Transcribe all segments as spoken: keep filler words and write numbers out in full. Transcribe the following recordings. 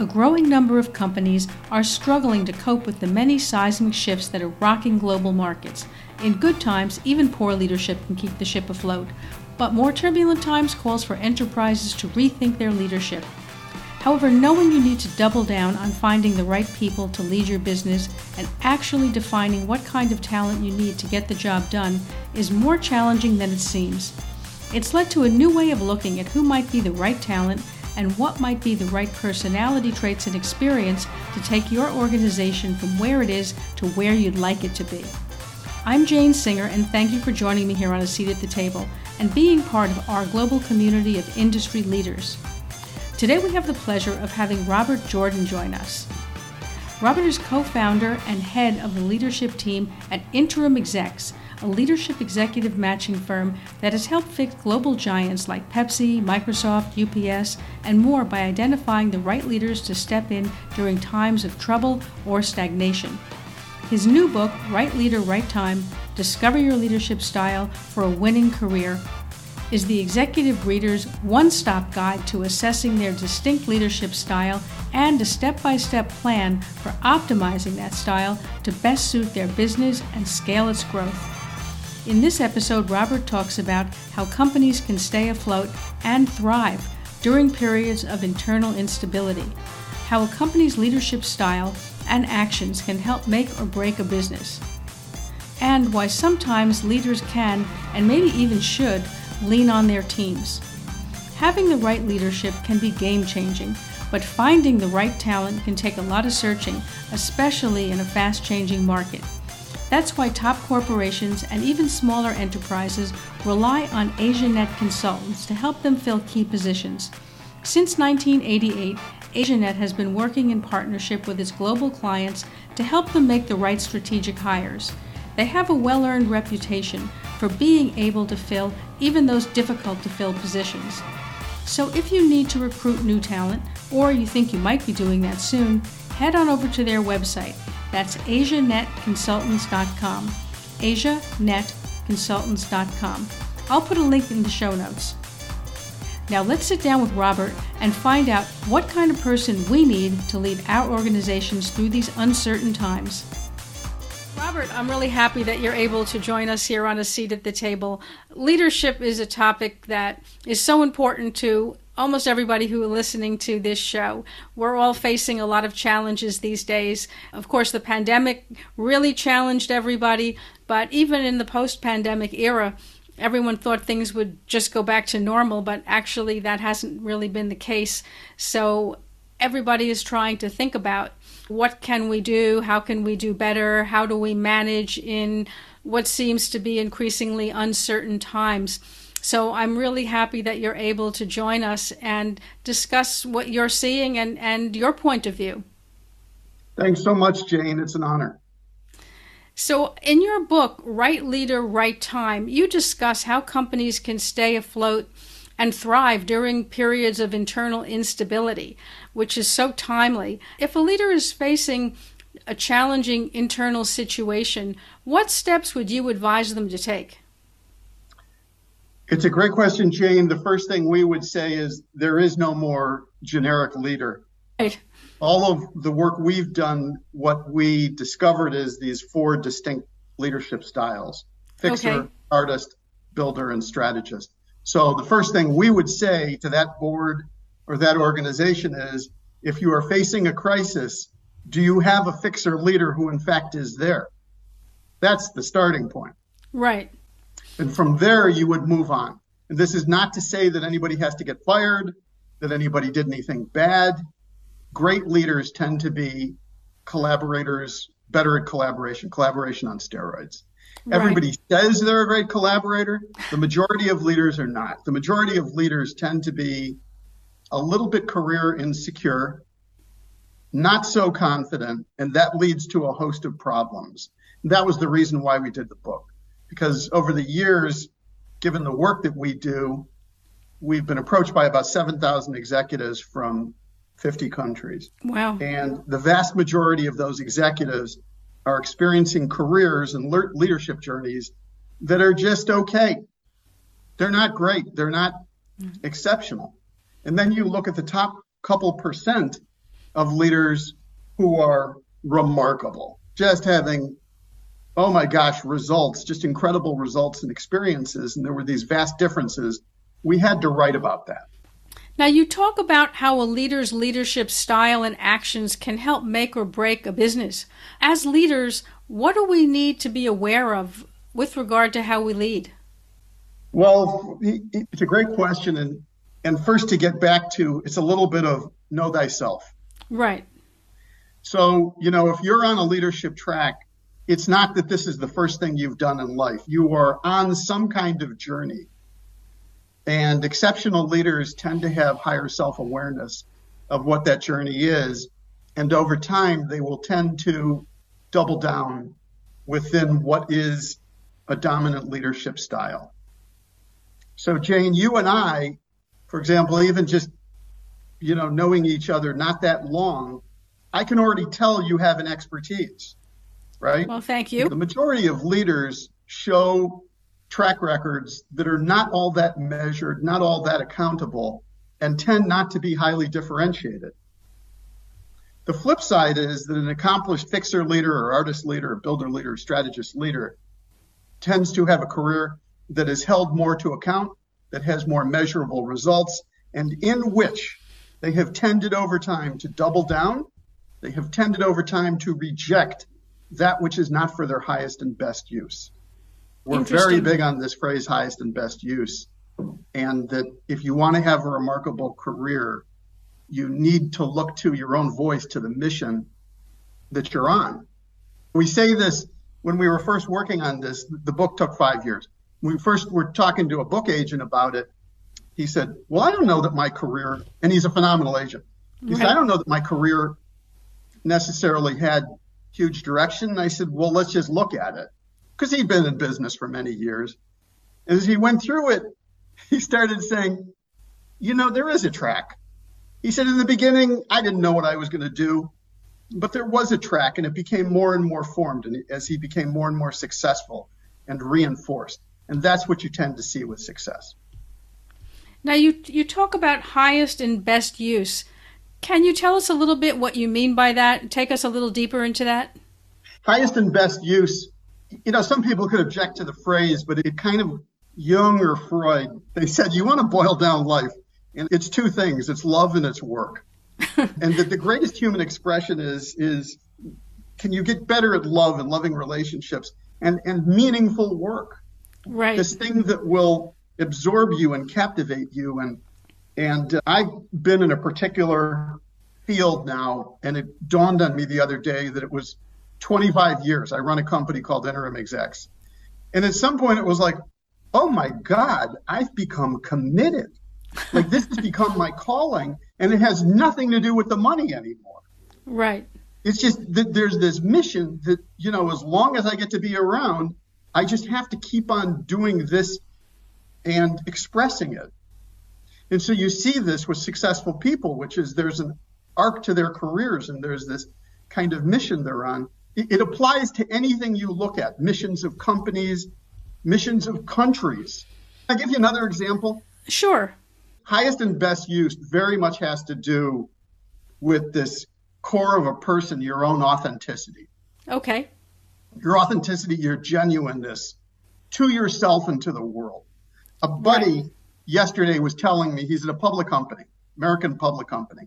a growing number of companies are struggling to cope with the many seismic shifts that are rocking global markets. In good times, even poor leadership can keep the ship afloat, but more turbulent times calls for enterprises to rethink their leadership. However, knowing you need to double down on finding the right people to lead your business and actually defining what kind of talent you need to get the job done is more challenging than it seems. It's led to a new way of looking at who might be the right talent and what might be the right personality traits and experience to take your organization from where it is to where you'd like it to be. I'm Jane Singer, and thank you for joining me here on A Seat at the Table and being part of our global community of industry leaders. Today we have the pleasure of having Robert Jordan join us. Robert is co-founder and head of the leadership team at InterimExecs, a leadership executive matching firm that has helped fix global giants like Pepsi, Microsoft, U P S, and more by identifying the right leaders to step in during times of trouble or stagnation. His new book, Right Leader, Right Time, Discover Your Leadership Style for a Winning Career, is the executive reader's one-stop guide to assessing their distinct leadership style and a step-by-step plan for optimizing that style to best suit their business and scale its growth. In this episode, Robert talks about how companies can stay afloat and thrive during periods of internal instability, how a company's leadership style and actions can help make or break a business, and why sometimes leaders can, and maybe even should, lean on their teams. Having the right leadership can be game-changing, but finding the right talent can take a lot of searching, especially in a fast-changing market. That's why top corporations and even smaller enterprises rely on Asianet Consultants to help them fill key positions. Since nineteen eighty-eight, Asianet has been working in partnership with its global clients to help them make the right strategic hires. They have a well-earned reputation for being able to fill even those difficult-to-fill positions. So if you need to recruit new talent, or you think you might be doing that soon, head on over to their website. That's Asia Net Consultants dot com. Asia Net Consultants dot com. I'll put a link in the show notes. Now let's sit down with Robert and find out what kind of person we need to lead our organizations through these uncertain times. Robert, I'm really happy that you're able to join us here on A Seat at the Table. Leadership is a topic that is so important to almost everybody who is listening to this show. We're all facing a lot of challenges these days. Of course, the pandemic really challenged everybody, but even in the post-pandemic era, everyone thought things would just go back to normal, but actually that hasn't really been the case. So everybody is trying to think about what can we do, how can we do better, how do we manage in what seems to be increasingly uncertain times. So I'm really happy that you're able to join us and discuss what you're seeing and, and your point of view. Thanks so much, Jane. It's an honor. So in your book, Right Leader, Right Time, you discuss how companies can stay afloat and thrive during periods of internal instability, which is so timely. If a leader is facing a challenging internal situation, what steps would you advise them to take? It's a great question, Jane. The first thing we would say is there is no more generic leader. Right. All of the work we've done, what we discovered is these four distinct leadership styles: fixer, okay, artist, builder, and strategist. So the first thing we would say to that board or that organization is, if you are facing a crisis, do you have a fixer leader who in fact is there? That's the starting point. Right. And from there, you would move on. And this is not to say that anybody has to get fired, that anybody did anything bad. Great leaders tend to be collaborators, better at collaboration, collaboration on steroids. Right. Everybody says they're a great collaborator. The majority of leaders are not. The majority of leaders tend to be a little bit career insecure, not so confident, and that leads to a host of problems. And that was the reason why we did the book. Because over the years, given the work that we do, we've been approached by about seven thousand executives from fifty countries. Wow. And the vast majority of those executives are experiencing careers and le- leadership journeys that are just okay. They're not great. They're not mm. exceptional. And then you look at the top couple percent, of leaders who are remarkable, just having, oh my gosh, results, just incredible results and experiences. And there were these vast differences. We had to write about that. Now, you talk about how a leader's leadership style and actions can help make or break a business. As leaders, what do we need to be aware of with regard to how we lead? Well, it's a great question. And, and first, to get back to, it's a little bit of know thyself. Right. So, you know, if you're on a leadership track, it's not that this is the first thing you've done in life. You are on some kind of journey. And exceptional leaders tend to have higher self-awareness of what that journey is. And over time, they will tend to double down within what is a dominant leadership style. So, Jane, you and I, for example, even just, you know, knowing each other not that long, I can already tell you have an expertise, right? Well, thank you. The majority of leaders show track records that are not all that measured, not all that accountable, and tend not to be highly differentiated. The flip side is that an accomplished fixer leader or artist leader or builder leader or strategist leader tends to have a career that is held more to account, that has more measurable results, and in which they have tended over time to double down. They have tended over time to reject that which is not for their highest and best use. We're very big on this phrase, highest and best use, and that if you want to have a remarkable career, you need to look to your own voice, to the mission that you're on. We say this when we were first working on this, the book took five years. When we first were talking to a book agent about it, he said, well, I don't know that my career, and he's a phenomenal agent. He said, I don't know that my career necessarily had huge direction. And I said, well, let's just look at it. Because he'd been in business for many years. As he went through it, he started saying, you know, there is a track. He said, in the beginning, I didn't know what I was going to do, but there was a track, and it became more and more formed and as he became more and more successful and reinforced. And that's what you tend to see with success. Now, you, you talk about highest and best use. Can you tell us a little bit what you mean by that? Take us a little deeper into that. Highest and best use. You know, some people could object to the phrase, but it kind of, Jung or Freud, they said, you want to boil down life. And it's two things. It's love and it's work. And that the greatest human expression is, is can you get better at love and loving relationships and, and meaningful work? Right. This thing that will absorb you and captivate you. And, and uh, I've been in a particular field now, and it dawned on me the other day that it was twenty-five years. I run a company called InterimExecs. And at some point it was like, oh my God, I've become committed. Like this has become my calling, and it has nothing to do with the money anymore. Right. It's just that there's this mission that, you know, as long as I get to be around, I just have to keep on doing this and expressing it. And so you see this with successful people, which is there's an arc to their careers and there's this kind of mission they're on. It applies to anything you look at, missions of companies, missions of countries. Can I give you another example? Sure. Highest and best use very much has to do with this core of a person, your own authenticity. Okay. Your authenticity, your genuineness to yourself and to the world. A buddy right. yesterday was telling me he's in a public company, American public company,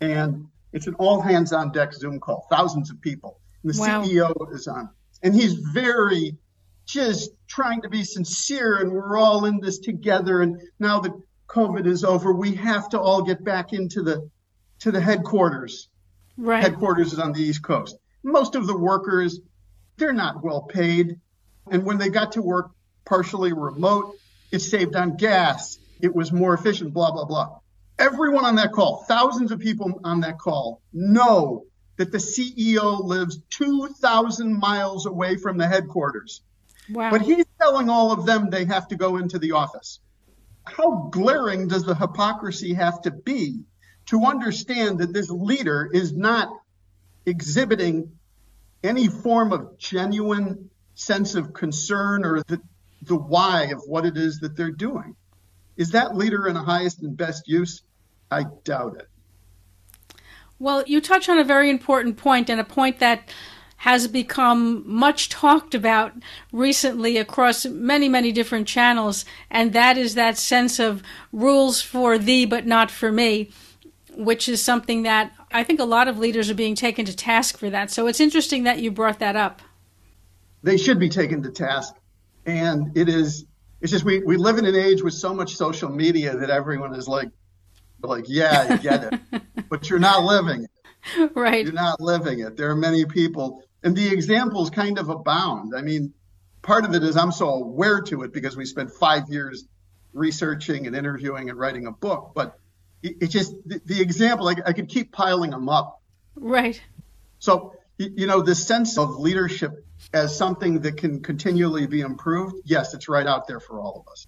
and it's an all hands on deck Zoom call, thousands of people. And the wow. C E O is on. And he's very just trying to be sincere, and we're all in this together. And now that COVID is over, we have to all get back into the to the headquarters. Right. Headquarters is on the East Coast. Most of the workers, they're not well paid. And when they got to work partially remote, it saved on gas. It was more efficient, blah, blah, blah. Everyone on that call, thousands of people on that call, know that the C E O lives two thousand miles away from the headquarters. Wow. But he's telling all of them they have to go into the office. How glaring does the hypocrisy have to be to understand that this leader is not exhibiting any form of genuine sense of concern or the, the why of what it is that they're doing? Is that leader in the highest and best use? I doubt it. Well, you touch on a very important point, and a point that has become much talked about recently across many, many different channels, and that is that sense of rules for thee but not for me, which is something that I think a lot of leaders are being taken to task for that. So it's interesting that you brought that up. They should be taken to task. And it is, it's just we, we live in an age with so much social media that everyone is like, like yeah, I get it, but you're not living it. Right. You're not living it. There are many people. And the examples kind of abound. I mean, part of it is I'm so aware to it because we spent five years researching and interviewing and writing a book. But it, it just, the, the example, I, I could keep piling them up. Right. So, you know, this sense of leadership as something that can continually be improved, yes, it's right out there for all of us.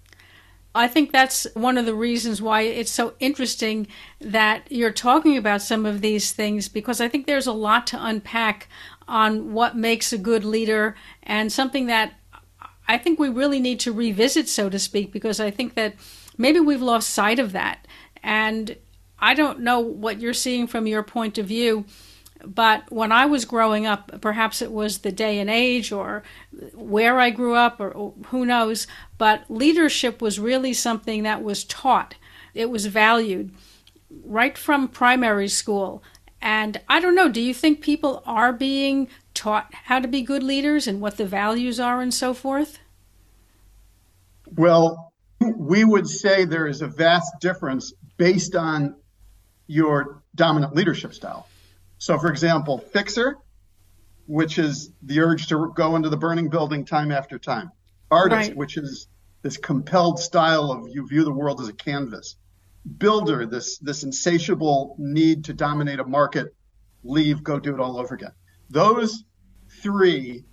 I think that's one of the reasons why it's so interesting that you're talking about some of these things, because I think there's a lot to unpack on what makes a good leader, and something that I think we really need to revisit, so to speak, because I think that maybe we've lost sight of that. And I don't know what you're seeing from your point of view, but when I was growing up, perhaps it was the day and age or where I grew up, or, or who knows, but leadership was really something that was taught. It was valued right from primary school. And I don't know, do you think people are being taught how to be good leaders and what the values are and so forth? Well, we would say there is a vast difference based on your dominant leadership style. So, for example, fixer, which is the urge to go into the burning building time after time. Artist, right, which is this compelled style of you view the world as a canvas. Builder, this this insatiable need to dominate a market, leave, go do it all over again. Those three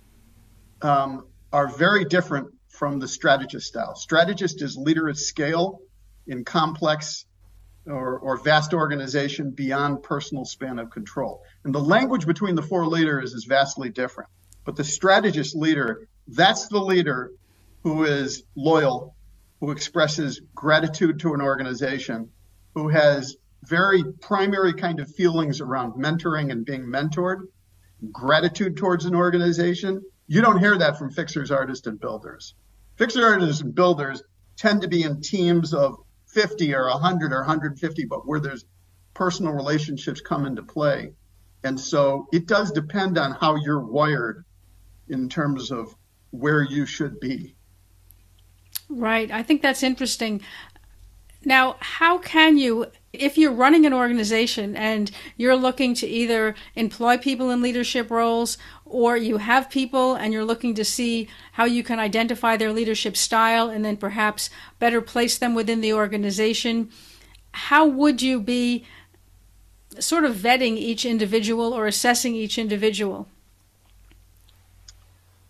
um, are very different from the strategist style. Strategist is leader at scale in complex Or, or vast organization beyond personal span of control. And the language between the four leaders is vastly different. But the strategist leader, that's the leader who is loyal, who expresses gratitude to an organization, who has very primary kind of feelings around mentoring and being mentored, gratitude towards an organization. You don't hear that from fixers, artists, and builders. Fixer artists and builders tend to be in teams of fifty or one hundred or one hundred fifty, but where there's personal relationships come into play. And so it does depend on how you're wired in terms of where you should be. Right. I think that's interesting. Now, how can you, if you're running an organization and you're looking to either employ people in leadership roles, or you have people and you're looking to see how you can identify their leadership style and then perhaps better place them within the organization, how would you be sort of vetting each individual or assessing each individual?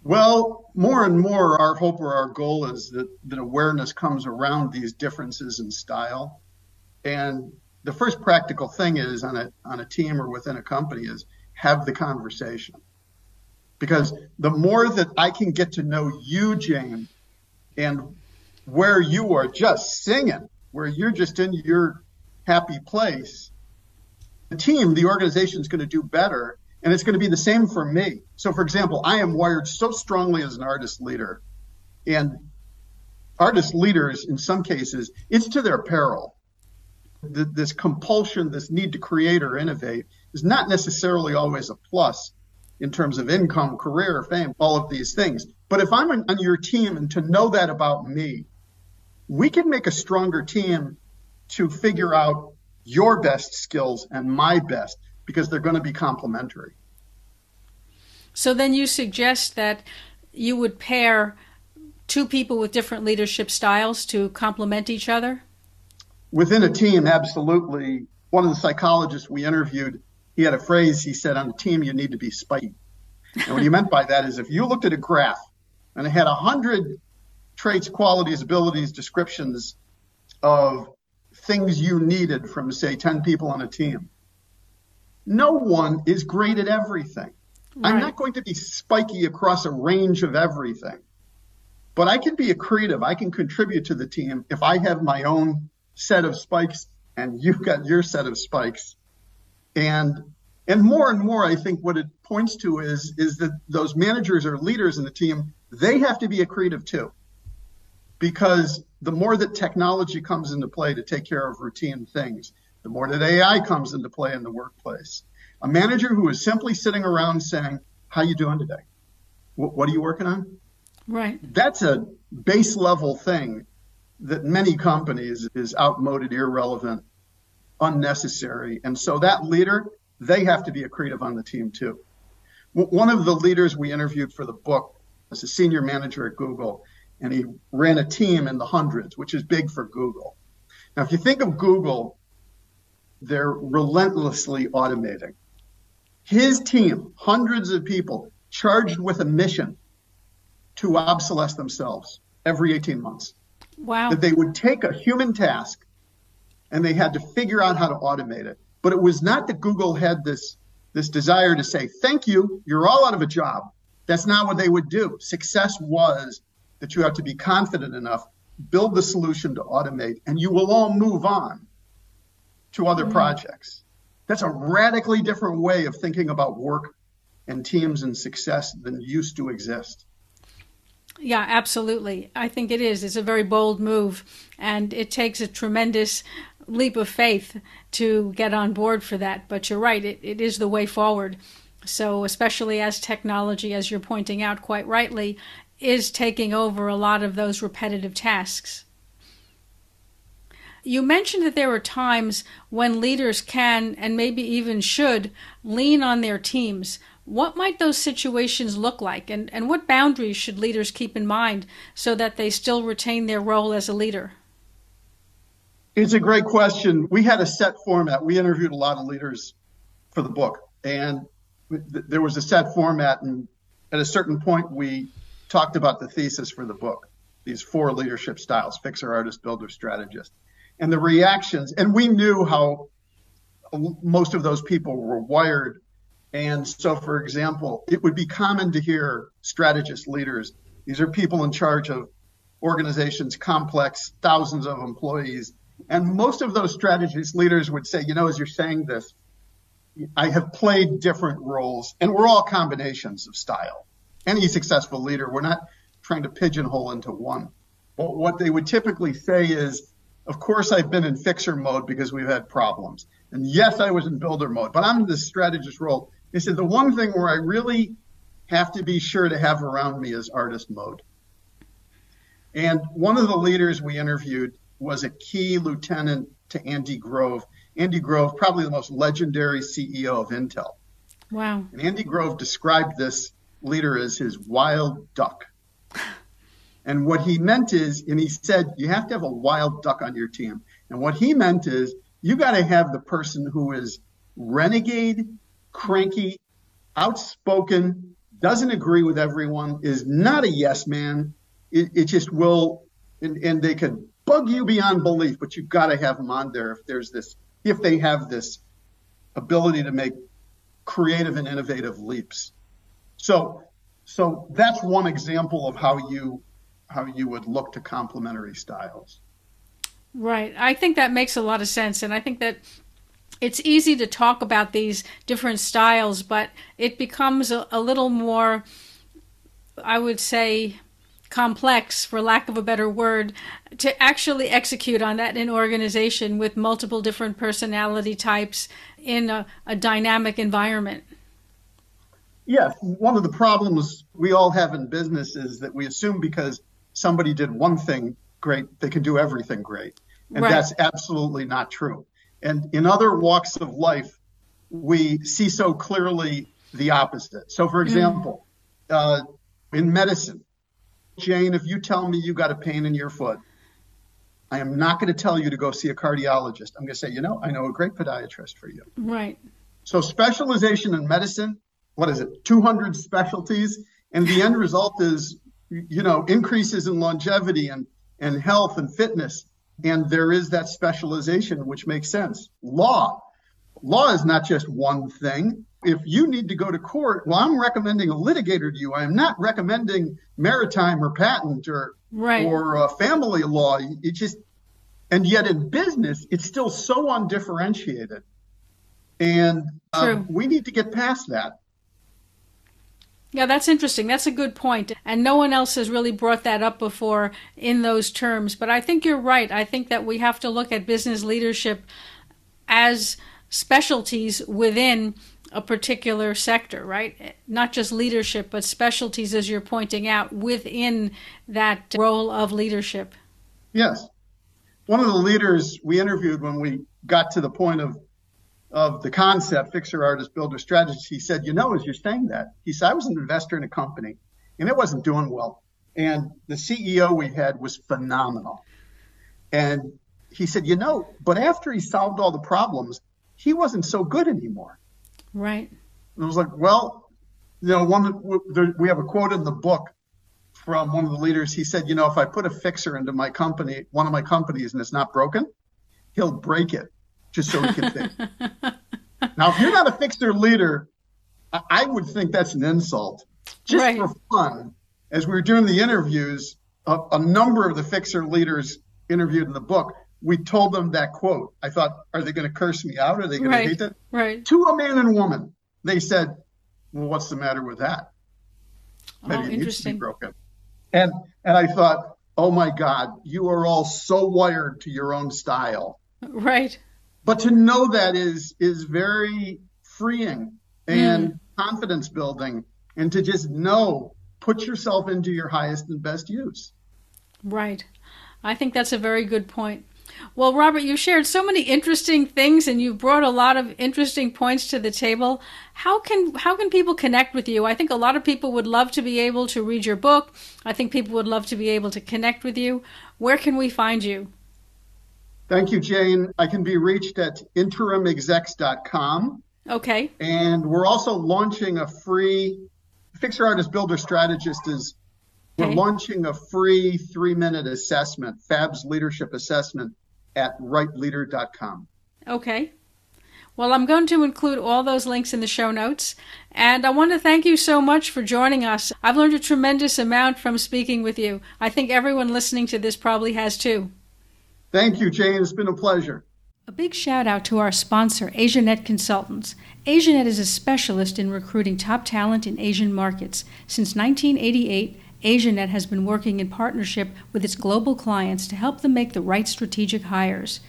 Well, more and more our hope or our goal is that, that awareness comes around these differences in style. And the first practical thing is on a on a team or within a company is have the conversation. Because the more that I can get to know you, Jane, and where you are just singing, where you're just in your happy place, the team, the organization is going to do better. And it's going to be the same for me. So, for example, I am wired so strongly as an artist leader. And artist leaders, in some cases, it's to their peril. The, this compulsion, this need to create or innovate is not necessarily always a plus in terms of income, career, fame, all of these things. But if I'm on your team and to know that about me, we can make a stronger team to figure out your best skills and my best, because they're going to be complementary. So then you suggest that you would pair two people with different leadership styles to complement each other? Within a team, absolutely. One of the psychologists we interviewed, he had a phrase, he said, on a team, you need to be spitey. And what he meant by that is if you looked at a graph and it had one hundred traits, qualities, abilities, descriptions of things you needed from, say, ten people on a team, no one is great at everything. Right. I'm not going to be spiky across a range of everything. But I can be accretive. I can contribute to the team if I have my own set of spikes and you've got your set of spikes. And and more and more, I think what it points to is, is that those managers or leaders in the team, they have to be accretive too. Because the more that technology comes into play to take care of routine things, the more that A I comes into play in the workplace. A manager who is simply sitting around saying, how you doing today? What, what are you working on? Right. That's a base level thing that many companies is outmoded, irrelevant, unnecessary. And so that leader, they have to be accretive on the team too. One of the leaders we interviewed for the book was a senior manager at Google, and he ran a team in the hundreds, which is big for Google. Now, if you think of Google, they're relentlessly automating. His team, hundreds of people, charged with a mission to obsolesce themselves every eighteen months. Wow. That they would take a human task and they had to figure out how to automate it. But it was not that Google had this, this desire to say, thank you, you're all out of a job. That's not what they would do. Success was that you have to be confident enough, build the solution to automate, and you will all move on to other mm-hmm. projects. That's a radically different way of thinking about work and teams and success than used to exist. Yeah, absolutely. I think it is. It's a very bold move, and it takes a tremendous leap of faith to get on board for that. But you're right, it, it is the way forward. So especially as technology, as you're pointing out quite rightly, is taking over a lot of those repetitive tasks. You mentioned that there are times when leaders can, and maybe even should, lean on their teams. What might those situations look like, and, and what boundaries should leaders keep in mind so that they still retain their role as a leader? It's a great question. We had a set format. We interviewed a lot of leaders for the book, and th- there was a set format, and at a certain point we talked about the thesis for the book, these four leadership styles: fixer, artist, builder, strategist. And the reactions, and we knew how most of those people were wired. And so, for example, it would be common to hear strategist leaders. These are people in charge of organizations, complex, thousands of employees. And most of those strategist leaders would say, you know, as you're saying this, I have played different roles, and we're all combinations of style. Any successful leader, we're not trying to pigeonhole into one. But what they would typically say is, of course, I've been in fixer mode because we've had problems. And yes, I was in builder mode, but I'm in this strategist role. They said the one thing where I really have to be sure to have around me is artist mode. And one of the leaders we interviewed was a key lieutenant to Andy Grove. Andy Grove, probably the most legendary C E O of Intel. Wow. And Andy Grove described this leader as his wild duck. And what he meant is, and he said, you have to have a wild duck on your team. And what he meant is, you got to have the person who is renegade, cranky, outspoken, doesn't agree with everyone, is not a yes man. It, it just will, and, and they could bug you beyond belief, but you've got to have them on there if there's this, if they have this ability to make creative and innovative leaps. So, so that's one example of how you how you would look to complementary styles. Right. I think that makes a lot of sense. And I think that it's easy to talk about these different styles, but it becomes a, a little more, I would say, complex, for lack of a better word, to actually execute on that in an organization with multiple different personality types in a, a dynamic environment. Yes. One of the problems we all have in business is that we assume because somebody did one thing great, they can do everything great. And right. That's absolutely not true. And in other walks of life, we see so clearly the opposite. So, for example, mm. uh, in medicine, Jane, if you tell me you got a pain in your foot, I am not going to tell you to go see a cardiologist. I'm going to say, you know, I know a great podiatrist for you. Right. So specialization in medicine, what is it, two hundred specialties? And the end result is, you know, increases in longevity and, and health and fitness. And there is that specialization, which makes sense. Law. Law is not just one thing. If you need to go to court, well, I'm recommending a litigator to you. I am not recommending maritime or patent or, right. or uh, family law. It just, and yet in business, it's still so undifferentiated And um, we need to get past that. Yeah, that's interesting. That's a good point. And no one else has really brought that up before in those terms. But I think you're right. I think that we have to look at business leadership as specialties within a particular sector, right? Not just leadership, but specialties, as you're pointing out, within that role of leadership. Yes. One of the leaders we interviewed when we got to the point of of the concept, fixer, artist, builder, strategist, he said, you know, as you're saying that, he said, I was an investor in a company and it wasn't doing well. And the C E O we had was phenomenal. And he said, you know, but after he solved all the problems, he wasn't so good anymore. Right. And I was like, well, you know, one, we have a quote in the book from one of the leaders. He said, you know, if I put a fixer into my company, one of my companies, and it's not broken, he'll break it. Just so we can think. Now, if you're not a fixer leader, I would think that's an insult. Just right. For fun, as we were doing the interviews, a, a number of the fixer leaders interviewed in the book, we told them that quote. I thought, are they going to curse me out? Are they going right. to hate that? Right. To a man and woman, they said, well, what's the matter with that? Maybe oh, it needs to be broken. And, and I thought, oh, my God, you are all so wired to your own style. Right. But to know that is is very freeing and mm. confidence building, and to just know, put yourself into your highest and best use. Right. I think that's a very good point. Well, Robert, you shared so many interesting things and you've brought a lot of interesting points to the table. How can how can people connect with you? I think a lot of people would love to be able to read your book. I think people would love to be able to connect with you. Where can we find you? Thank you, Jane. I can be reached at interim execs dot com. Okay. And we're also launching a free, Fixer Artist Builder Strategist is, okay. We're launching a free three-minute assessment, Fab's Leadership Assessment, at right leader dot com. Okay. Well, I'm going to include all those links in the show notes. And I want to thank you so much for joining us. I've learned a tremendous amount from speaking with you. I think everyone listening to this probably has too. Thank you, Jane. It's been a pleasure. A big shout out to our sponsor, Asianet Consultants. Asianet is a specialist in recruiting top talent in Asian markets. Since nineteen eighty-eight, Asianet has been working in partnership with its global clients to help them make the right strategic hires.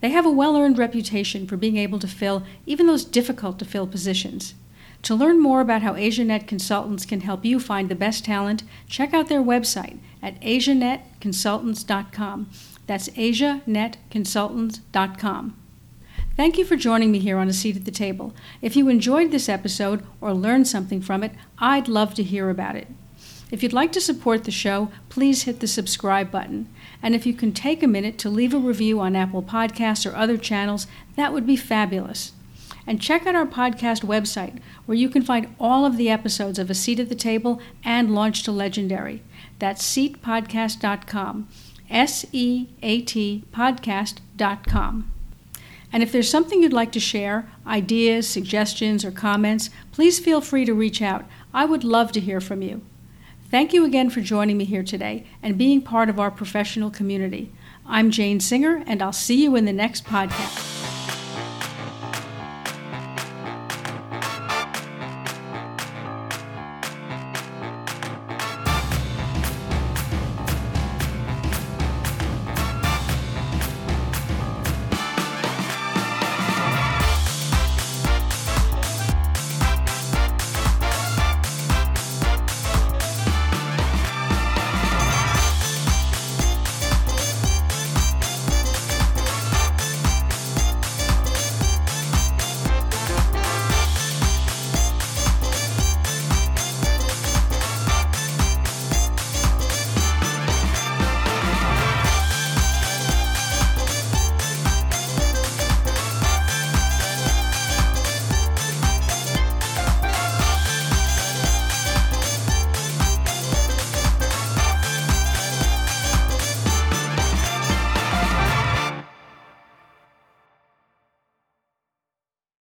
They have a well-earned reputation for being able to fill even those difficult-to-fill positions. To learn more about how Asianet Consultants can help you find the best talent, check out their website at Asianet Consultants dot com. That's Asianet Consultants dot com. Thank you for joining me here on A Seat at the Table. If you enjoyed this episode or learned something from it, I'd love to hear about it. If you'd like to support the show, please hit the subscribe button. And if you can take a minute to leave a review on Apple Podcasts or other channels, that would be fabulous. And check out our podcast website, where you can find all of the episodes of A Seat at the Table and Launch to Legendary. That's seat podcast dot com. S E A T podcast dot com. And if there's something you'd like to share, ideas, suggestions, or comments, please feel free to reach out. I would love to hear from you. Thank you again for joining me here today and being part of our professional community. I'm Jane Singer, and I'll see you in the next podcast.